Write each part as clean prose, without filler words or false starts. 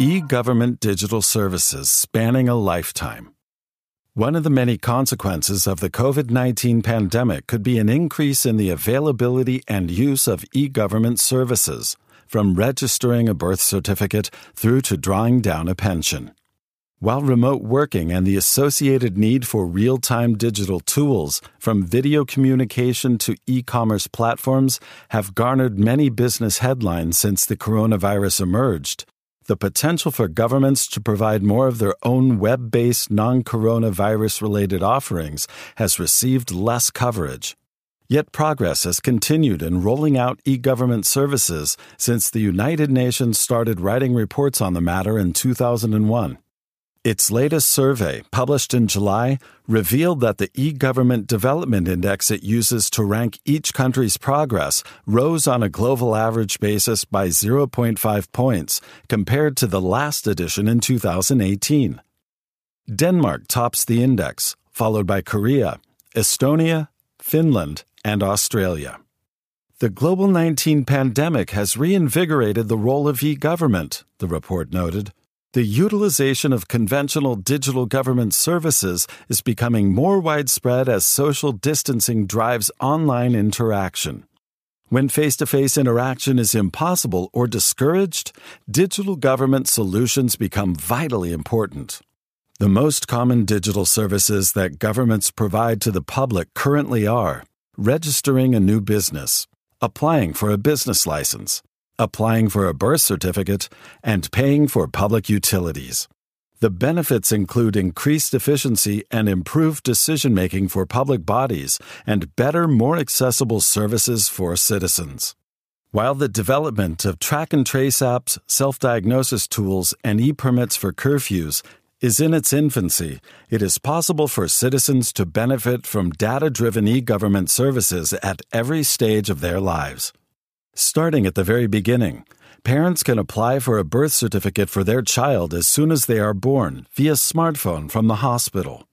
e-government digital services spanning a lifetime. One of the many consequences of the COVID-19 pandemic could be an increase in the availability and use of e-government services, from registering a birth certificate through to drawing down a pension. While remote working and the associated need for real-time digital tools, from video communication to e-commerce platforms, have garnered many business headlines since the coronavirus emerged, the potential for governments to provide more of their own web-based non-coronavirus-related offerings has received less coverage. Yet progress has continued in rolling out e-government services since the United Nations started writing reports on the matter in 2001. Its latest survey, published in July, revealed that the e-government development index it uses to rank each country's progress rose on a global average basis by 0.5 points compared to the last edition in 2018. Denmark tops the index, followed by Korea, Estonia, Finland, and Australia. The global COVID-19 pandemic has reinvigorated the role of e-government, the report noted. The utilization of conventional digital government services is becoming more widespread as social distancing drives online interaction. When face-to-face interaction is impossible or discouraged, digital government solutions become vitally important. The most common digital services that governments provide to the public currently are registering a new business, applying for a business license, applying for a birth certificate, and paying for public utilities. The benefits include increased efficiency and improved decision-making for public bodies and better, more accessible services for citizens. While the development of track-and-trace apps, self-diagnosis tools, and e-permits for curfews is in its infancy, it is possible for citizens to benefit from data-driven e-government services at every stage of their lives. Starting at the very beginning, parents can apply for a birth certificate for their child as soon as they are born via smartphone from the hospital.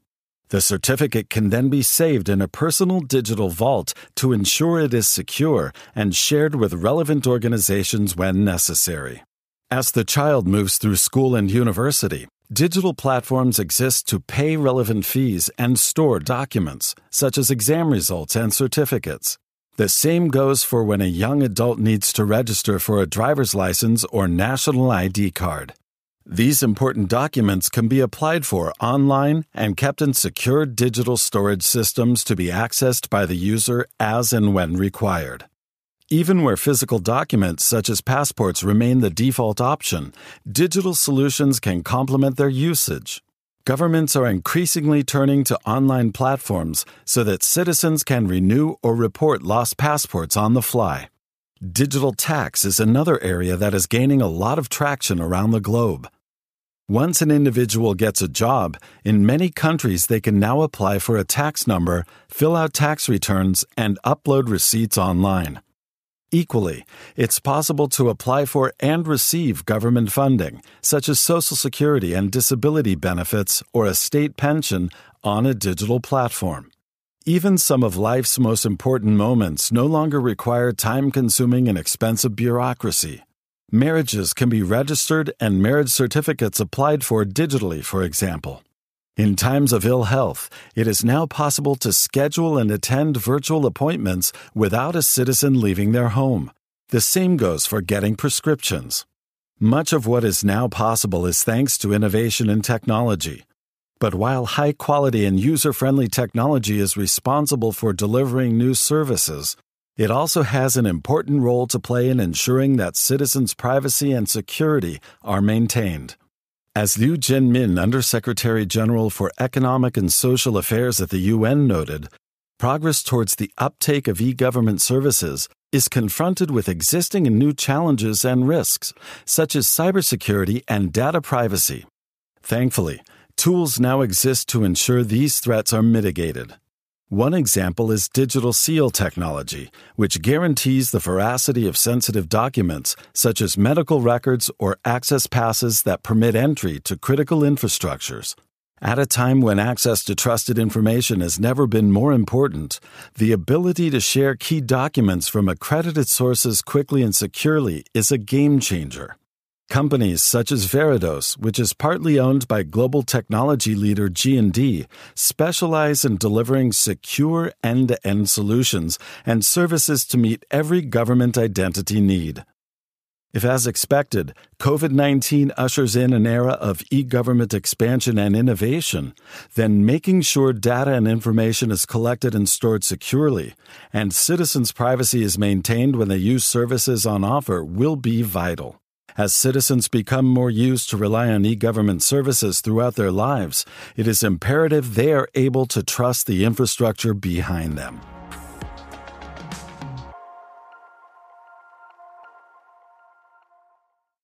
The certificate can then be saved in a personal digital vault to ensure it is secure and shared with relevant organizations when necessary. As the child moves through school and university, digital platforms exist to pay relevant fees and store documents, such as exam results and certificates. The same goes for when a young adult needs to register for a driver's license or national ID card. These important documents can be applied for online and kept in secure digital storage systems to be accessed by the user as and when required. Even where physical documents such as passports remain the default option, digital solutions can complement their usage. Governments are increasingly turning to online platforms so that citizens can renew or report lost passports on the fly. Digital tax is another area that is gaining a lot of traction around the globe. Once an individual gets a job, in many countries they can now apply for a tax number, fill out tax returns, and upload receipts online. Equally, it's possible to apply for and receive government funding, such as Social Security and disability benefits or a state pension, on a digital platform. Even some of life's most important moments no longer require time-consuming and expensive bureaucracy. Marriages can be registered and marriage certificates applied for digitally, for example. In times of ill health, it is now possible to schedule and attend virtual appointments without a citizen leaving their home. The same goes for getting prescriptions. Much of what is now possible is thanks to innovation and technology. But while high-quality and user-friendly technology is responsible for delivering new services, it also has an important role to play in ensuring that citizens' privacy and security are maintained. As Liu Jinmin, Undersecretary General for Economic and Social Affairs at the UN, noted, progress towards the uptake of e-government services is confronted with existing and new challenges and risks, such as cybersecurity and data privacy. Thankfully, tools now exist to ensure these threats are mitigated. One example is digital seal technology, which guarantees the veracity of sensitive documents, such as medical records or access passes that permit entry to critical infrastructures. At a time when access to trusted information has never been more important, the ability to share key documents from accredited sources quickly and securely is a game changer. Companies such as Veridos, which is partly owned by global technology leader G&D, specialize in delivering secure end-to-end solutions and services to meet every government identity need. If, as expected, COVID-19 ushers in an era of e-government expansion and innovation, then making sure data and information is collected and stored securely, and citizens' privacy is maintained when they use services on offer will be vital. As citizens become more used to rely on e-government services throughout their lives, it is imperative they are able to trust the infrastructure behind them.